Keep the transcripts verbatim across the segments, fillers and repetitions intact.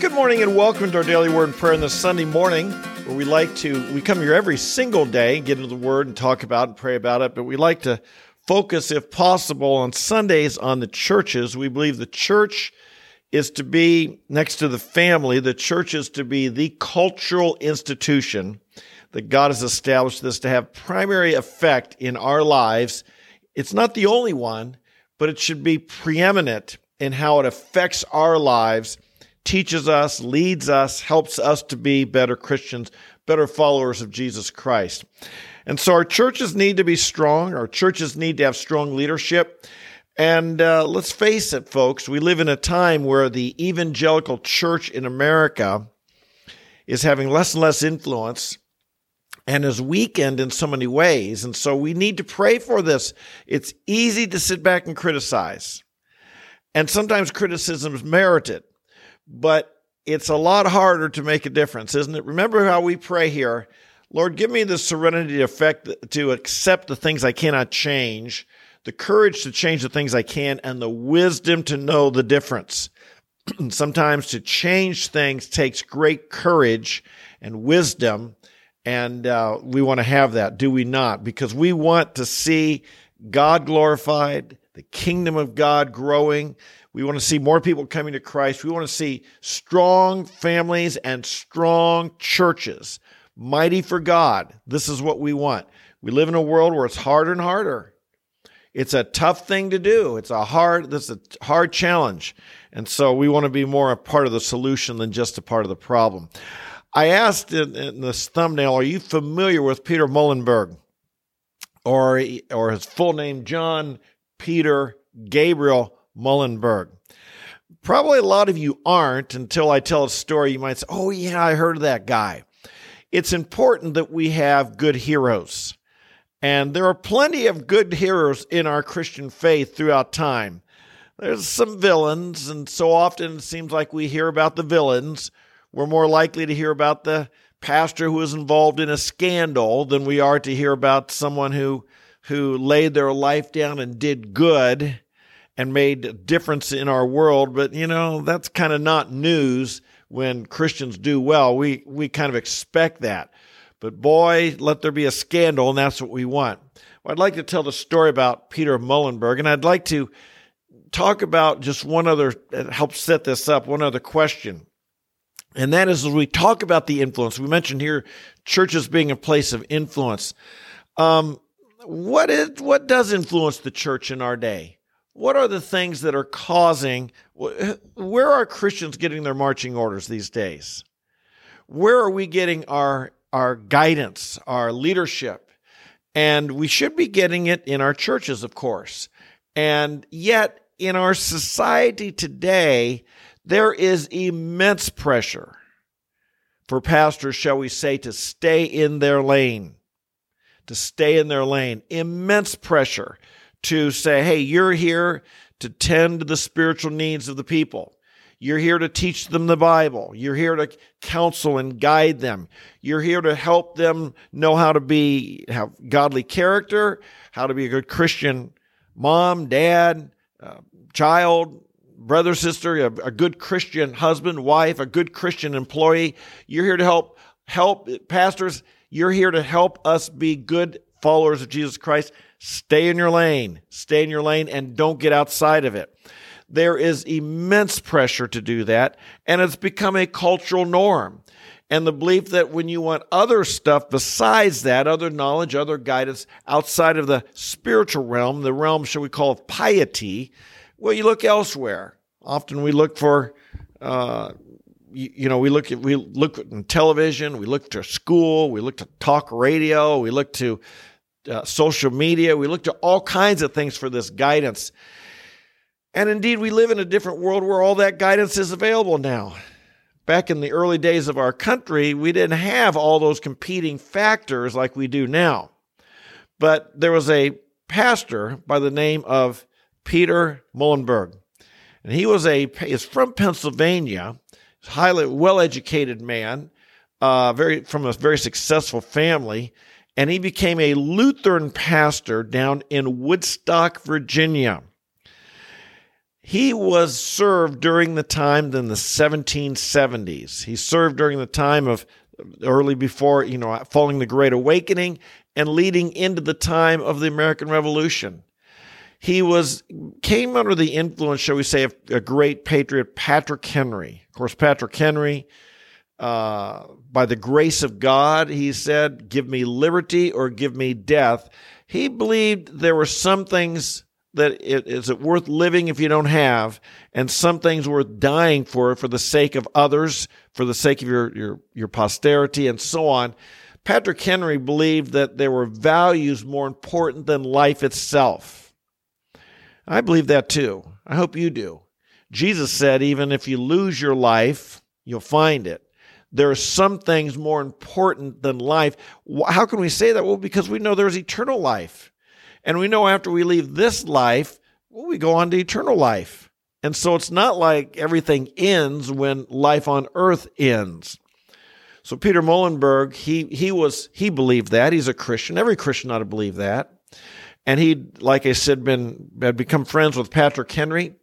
Good morning and welcome to our Daily Word and Prayer on this Sunday morning, where we like to, we come here every single day and get into the Word and talk about and pray about it, but we like to focus, if possible, on Sundays on the churches. We believe the church is to be next to the family. The church is to be the cultural institution that God has established this to have primary effect in our lives. It's not the only one, but it should be preeminent in how it affects our lives, teaches us, leads us, helps us to be better Christians, better followers of Jesus Christ. And so our churches need to be strong. Our churches need to have strong leadership. And uh, let's face it, folks, we live in a time where the evangelical church in America is having less and less influence and is weakened in so many ways. And so we need to pray for this. It's easy to sit back and criticize. And sometimes criticism is merited. But it's a lot harder to make a difference, isn't it? Remember how we pray here. Lord, give me the serenity to, affect, to accept the things I cannot change, the courage to change the things I can, and the wisdom to know the difference. Sometimes to change things takes great courage and wisdom, and uh, we want to have that, do we not? Because we want to see God glorified, the kingdom of God growing. We want to see more people coming to Christ. We want to see strong families and strong churches, mighty for God. This is what we want. We live in a world where it's harder and harder. It's a tough thing to do. It's a hard, this is a hard challenge. And so we want to be more a part of the solution than just a part of the problem. I asked in, in this thumbnail, are you familiar with Peter Muhlenberg or, or his full name, John Peter Gabriel Muhlenberg? Probably a lot of you aren't until I tell a story. You might say, oh yeah, I heard of that guy. It's important that we have good heroes. And there are plenty of good heroes in our Christian faith throughout time. There's some villains, and so often it seems like we hear about the villains. We're more likely to hear about the pastor who is involved in a scandal than we are to hear about someone who, who laid their life down and did good and made a difference in our world. But, you know, that's kind of not news when Christians do well. We we kind of expect that. But boy, let there be a scandal, and that's what we want. Well, I'd like to tell the story about Peter Muhlenberg, and I'd like to talk about just one other, that helps set this up, one other question. And that is, as we talk about the influence, we mentioned here churches being a place of influence. Um, what is what does influence the church in our day? What are the things that are causing, where are Christians getting their marching orders these days? Where are we getting our, our guidance, our leadership? And we should be getting it in our churches, of course. And yet in our society today, there is immense pressure for pastors, shall we say, to stay in their lane, to stay in their lane, immense pressure to say, hey, you're here to tend to the spiritual needs of the people. You're here to teach them the Bible. You're here to counsel and guide them. You're here to help them know how to be, have godly character, how to be a good Christian mom, dad, uh, child, brother, sister, a, a good Christian husband, wife, a good Christian employee. You're here to help, help pastors. You're here to help us be good followers of Jesus Christ. Stay in your lane, stay in your lane, and don't get outside of it. There is immense pressure to do that, and it's become a cultural norm. And the belief that when you want other stuff besides that, other knowledge, other guidance, outside of the spiritual realm, the realm, shall we call, of piety, well, you look elsewhere. Often we look for, uh, you, you know, we look at, we look in television, we look to school, we look to talk radio, we look to Uh, social media. We look to all kinds of things for this guidance. And indeed, we live in a different world where all that guidance is available now. Back in the early days of our country, we didn't have all those competing factors like we do now. But there was a pastor by the name of Peter Muhlenberg. And he was a, he's from Pennsylvania, highly well-educated man, uh, very from a very successful family. And he became a Lutheran pastor down in Woodstock, Virginia. He was served during the time in the seventeen seventies. He served during the time of early before, you know, following the Great Awakening and leading into the time of the American Revolution. He was came under the influence, shall we say, of a great patriot, Patrick Henry. Of course, Patrick Henry, uh, by the grace of God, he said, give me liberty or give me death. He believed there were some things that it, is it worth living if you don't have, and some things worth dying for, for the sake of others, for the sake of your, your, your posterity, and so on. Patrick Henry believed that there were values more important than life itself. I believe that too. I hope you do. Jesus said, even if you lose your life, you'll find it. There are some things more important than life. How can we say that? Well, because we know there's eternal life. And we know after we leave this life, well, we go on to eternal life. And so it's not like everything ends when life on earth ends. So Peter Muhlenberg, he he was he believed that. He's a Christian. Every Christian ought to believe that. And he, like I said, been had become friends with Patrick Henry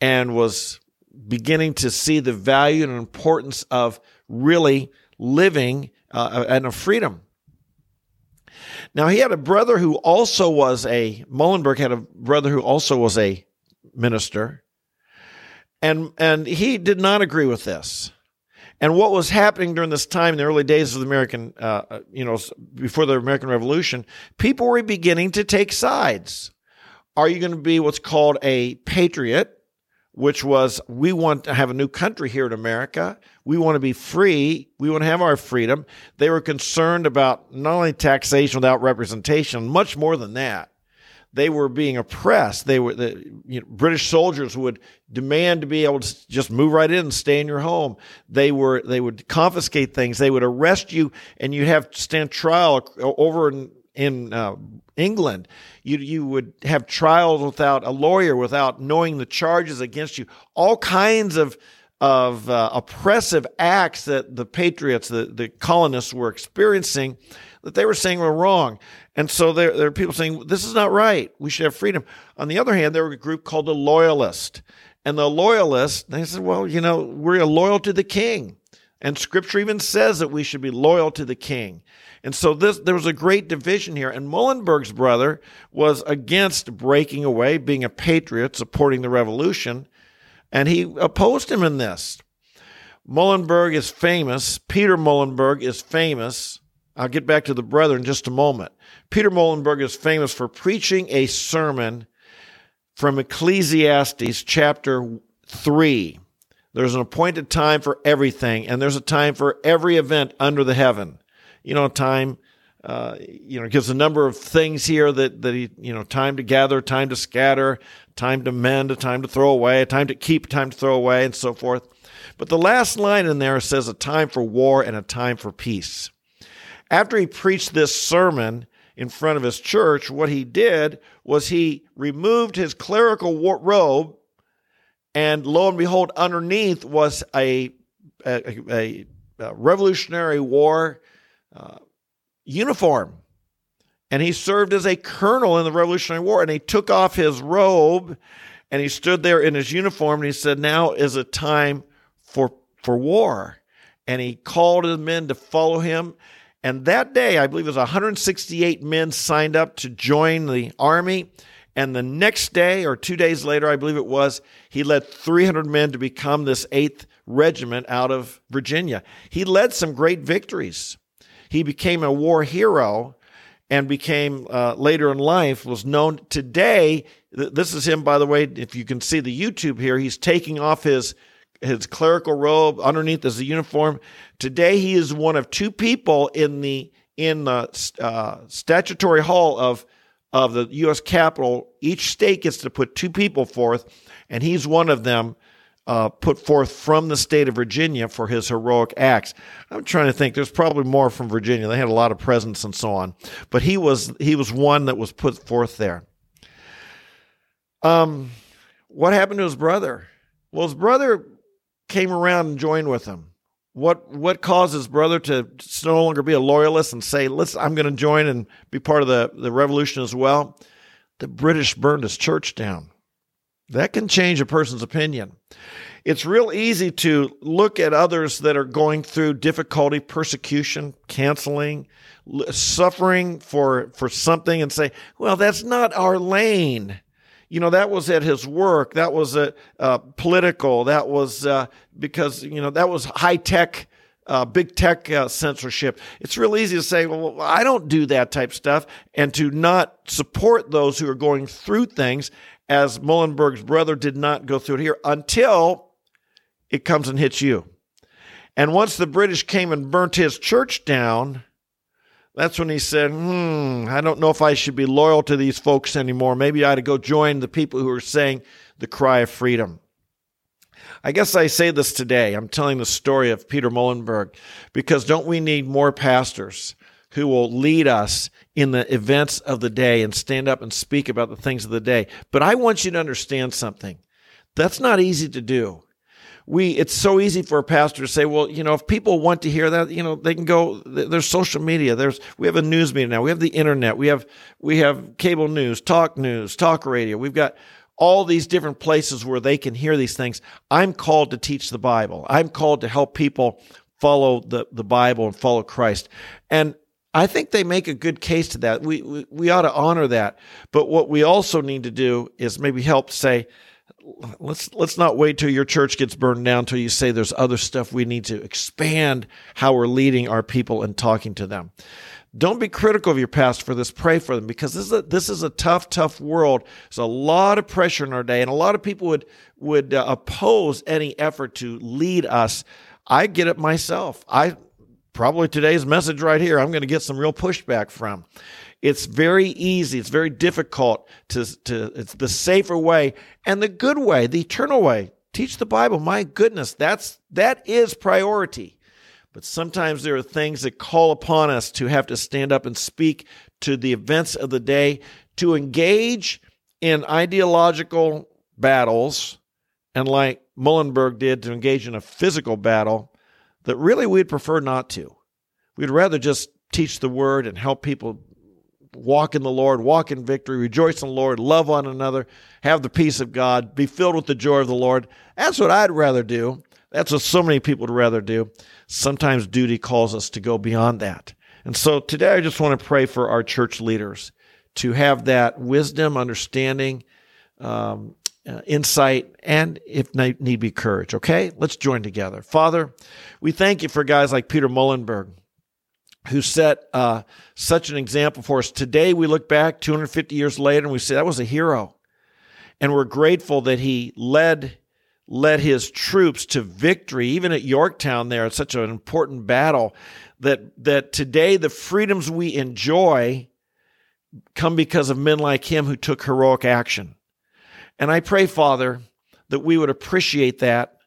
and was beginning to see the value and importance of really living uh, and of freedom. Now, he had a brother who also was a, Muhlenberg had a brother who also was a minister, and and he did not agree with this. And what was happening during this time, in the early days of the American, uh, you know, before the American Revolution, people were beginning to take sides. Are you going to be what's called a patriot, which was, we want to have a new country here in America. We want to be free. We want to have our freedom. They were concerned about not only taxation without representation, much more than that. They were being oppressed. They were the you know, British soldiers would demand to be able to just move right in and stay in your home. They were they would confiscate things. They would arrest you, and you'd have to stand trial over in, in uh, England. You you would have trials without a lawyer, without knowing the charges against you. All kinds of of uh, oppressive acts that the patriots, the, the colonists were experiencing, that they were saying were wrong. And so there, there are people saying, this is not right. We should have freedom. On the other hand, there were a group called the Loyalists. And the Loyalists, they said, well, you know, we're loyal to the king. And Scripture even says that we should be loyal to the king. And so this, there was a great division here. And Muhlenberg's brother was against breaking away, being a patriot, supporting the revolution. And he opposed him in this. Muhlenberg is famous. Peter Muhlenberg is famous. I'll get back to the brother in just a moment. Peter Muhlenberg is famous for preaching a sermon from Ecclesiastes chapter three. There's an appointed time for everything, and there's a time for every event under the heaven. You know, time, uh, you know, gives a number of things here that, that he, you know, time to gather, time to scatter, time to mend, a time to throw away, a time to keep, time to throw away, and so forth. But the last line in there says a time for war and a time for peace. After he preached this sermon in front of his church, what he did was he removed his clerical robe, and lo and behold, underneath was a, a, a, a Revolutionary War Uh, uniform. And he served as a colonel in the Revolutionary War, and he took off his robe, and he stood there in his uniform, and he said, now is a time for for war. And he called his men to follow him. And that day, I believe it was one hundred sixty-eight men signed up to join the army. And the next day, or two days later, I believe it was, he led three hundred men to become this eighth Regiment out of Virginia. He led some great victories. He became a war hero and became, uh, later in life, was known today. Th- this is him, by the way, if you can see the YouTube here, he's taking off his, his clerical robe. Underneath is the uniform. Today, he is one of two people in the in the uh, Statutory Hall of, of the U S Capitol. Each state gets to put two people forth, and he's one of them. Uh, put forth from the state of Virginia for his heroic acts. I'm trying to think. There's probably more from Virginia. They had a lot of presence and so on. But he was he was one that was put forth there. Um, what happened to his brother? Well, his brother came around and joined with him. What what caused his brother to no longer be a loyalist and say, "Listen, I'm going to join and be part of the, the revolution as well"? The British burned his church down. That can change a person's opinion. It's real easy to look at others that are going through difficulty, persecution, canceling, suffering for, for something and say, well, that's not our lane. You know, that was at his work. That was a, uh, political. That was uh, because, you know, that was high tech, uh, big tech uh, censorship. It's real easy to say, well, I don't do that type stuff, and to not support those who are going through things, as Muhlenberg's brother did not go through it here, until it comes and hits you. And once the British came and burnt his church down, that's when he said, hmm, I don't know if I should be loyal to these folks anymore. Maybe I ought to go join the people who are saying the cry of freedom. I guess I say this today. I'm telling the story of Peter Muhlenberg because don't we need more pastors who will lead us in the events of the day and stand up and speak about the things of the day? But I want you to understand something. That's not easy to do. We, it's so easy for a pastor to say, well, you know, if people want to hear that, you know, they can go, there's social media, there's, we have a news media now, we have the internet, we have, we have cable news, talk news, talk radio. We've got all these different places where they can hear these things. I'm called to teach the Bible. I'm called to help people follow the, the Bible and follow Christ. And I think they make a good case to that. We, we we ought to honor that. But what we also need to do is maybe help say, let's let's not wait till your church gets burned down till you say there's other stuff we need to expand how we're leading our people and talking to them. Don't be critical of your pastor for this. Pray for them because this is a, this is a tough, tough world. There's a lot of pressure in our day, and a lot of people would would uh, oppose any effort to lead us. I get it myself. I. Probably today's message right here, I'm going to get some real pushback from. It's very easy. It's very difficult to, to, it's the safer way and the good way, the eternal way. Teach the Bible. My goodness, that's, that is priority. But sometimes there are things that call upon us to have to stand up and speak to the events of the day, to engage in ideological battles, and like Muhlenberg did, to engage in a physical battle that really we'd prefer not to. We'd rather just teach the word and help people walk in the Lord, walk in victory, rejoice in the Lord, love one another, have the peace of God, be filled with the joy of the Lord. That's what I'd rather do. That's what so many people would rather do. Sometimes duty calls us to go beyond that. And so today I just want to pray for our church leaders to have that wisdom, understanding, um, Uh, insight, and if need be, courage. Okay? Let's join together. Father, we thank you for guys like Peter Muhlenberg, who set uh, such an example for us. Today, we look back two hundred fifty years later, and we say that was a hero. And we're grateful that he led, led his troops to victory, even at Yorktown there. It's such an important battle that, that today the freedoms we enjoy come because of men like him who took heroic action. And I pray, Father, that we would appreciate that,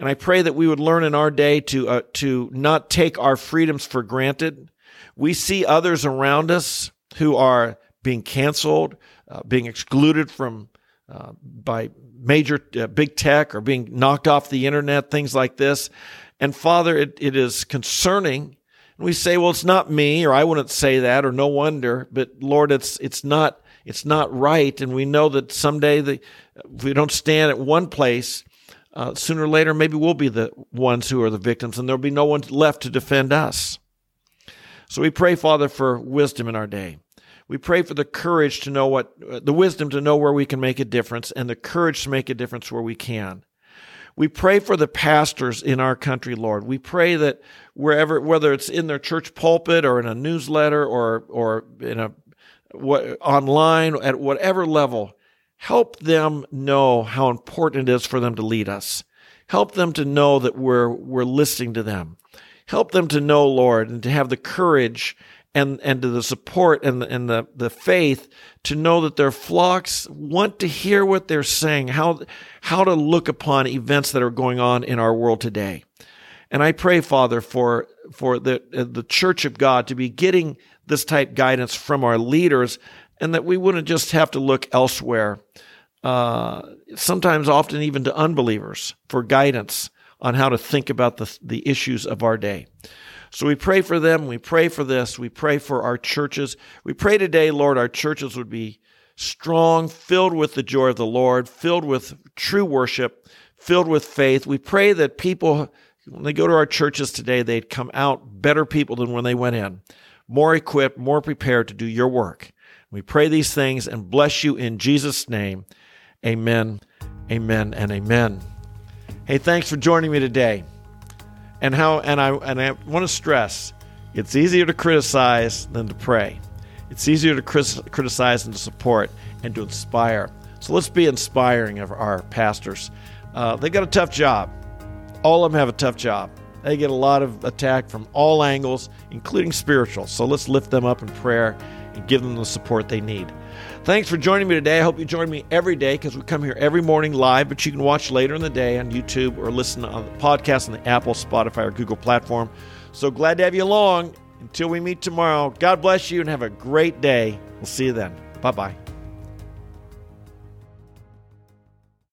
and I pray that we would learn in our day to uh, to not take our freedoms for granted. We see others around us who are being canceled, uh, being excluded from uh, by major uh, big tech, or being knocked off the internet, things like this. And Father, it, it is concerning. And we say, well, it's not me, or I wouldn't say that, or no wonder. But Lord, it's it's not. It's not right, and we know that someday the, if we don't stand at one place, uh, sooner or later maybe we'll be the ones who are the victims, and there'll be no one left to defend us. So we pray, Father, for wisdom in our day. We pray for the courage to know what, the wisdom to know where we can make a difference, and the courage to make a difference where we can. We pray for the pastors in our country, Lord. We pray that wherever, whether it's in their church pulpit or in a newsletter or or in a What, online, at whatever level, help them know how important it is for them to lead us. Help them to know that we're we're listening to them. Help them to know, Lord, and to have the courage and, and to the support and, and the, the faith to know that their flocks want to hear what they're saying, how how to look upon events that are going on in our world today. And I pray, Father, for for the the Church of God to be getting this type of guidance from our leaders, and that we wouldn't just have to look elsewhere, uh, sometimes often even to unbelievers, for guidance on how to think about the, the issues of our day. So we pray for them. We pray for this. We pray for our churches. We pray today, Lord, our churches would be strong, filled with the joy of the Lord, filled with true worship, filled with faith. We pray that people, when they go to our churches today, they'd come out better people than when they went in, more equipped, more prepared to do your work. We pray these things and bless you in Jesus' name. Amen, amen, and amen. Hey, thanks for joining me today. And how and I and I want to stress, it's easier to criticize than to pray. It's easier to criticize than to support and to inspire. So let's be inspiring of our pastors. Uh, they got a tough job. All of them have a tough job. They get a lot of attack from all angles, including spiritual. So let's lift them up in prayer and give them the support they need. Thanks for joining me today. I hope you join me every day because we come here every morning live, but you can watch later in the day on YouTube or listen on the podcast on the Apple, Spotify, or Google platform. So glad to have you along. Until we meet tomorrow, God bless you and have a great day. We'll see you then. Bye-bye.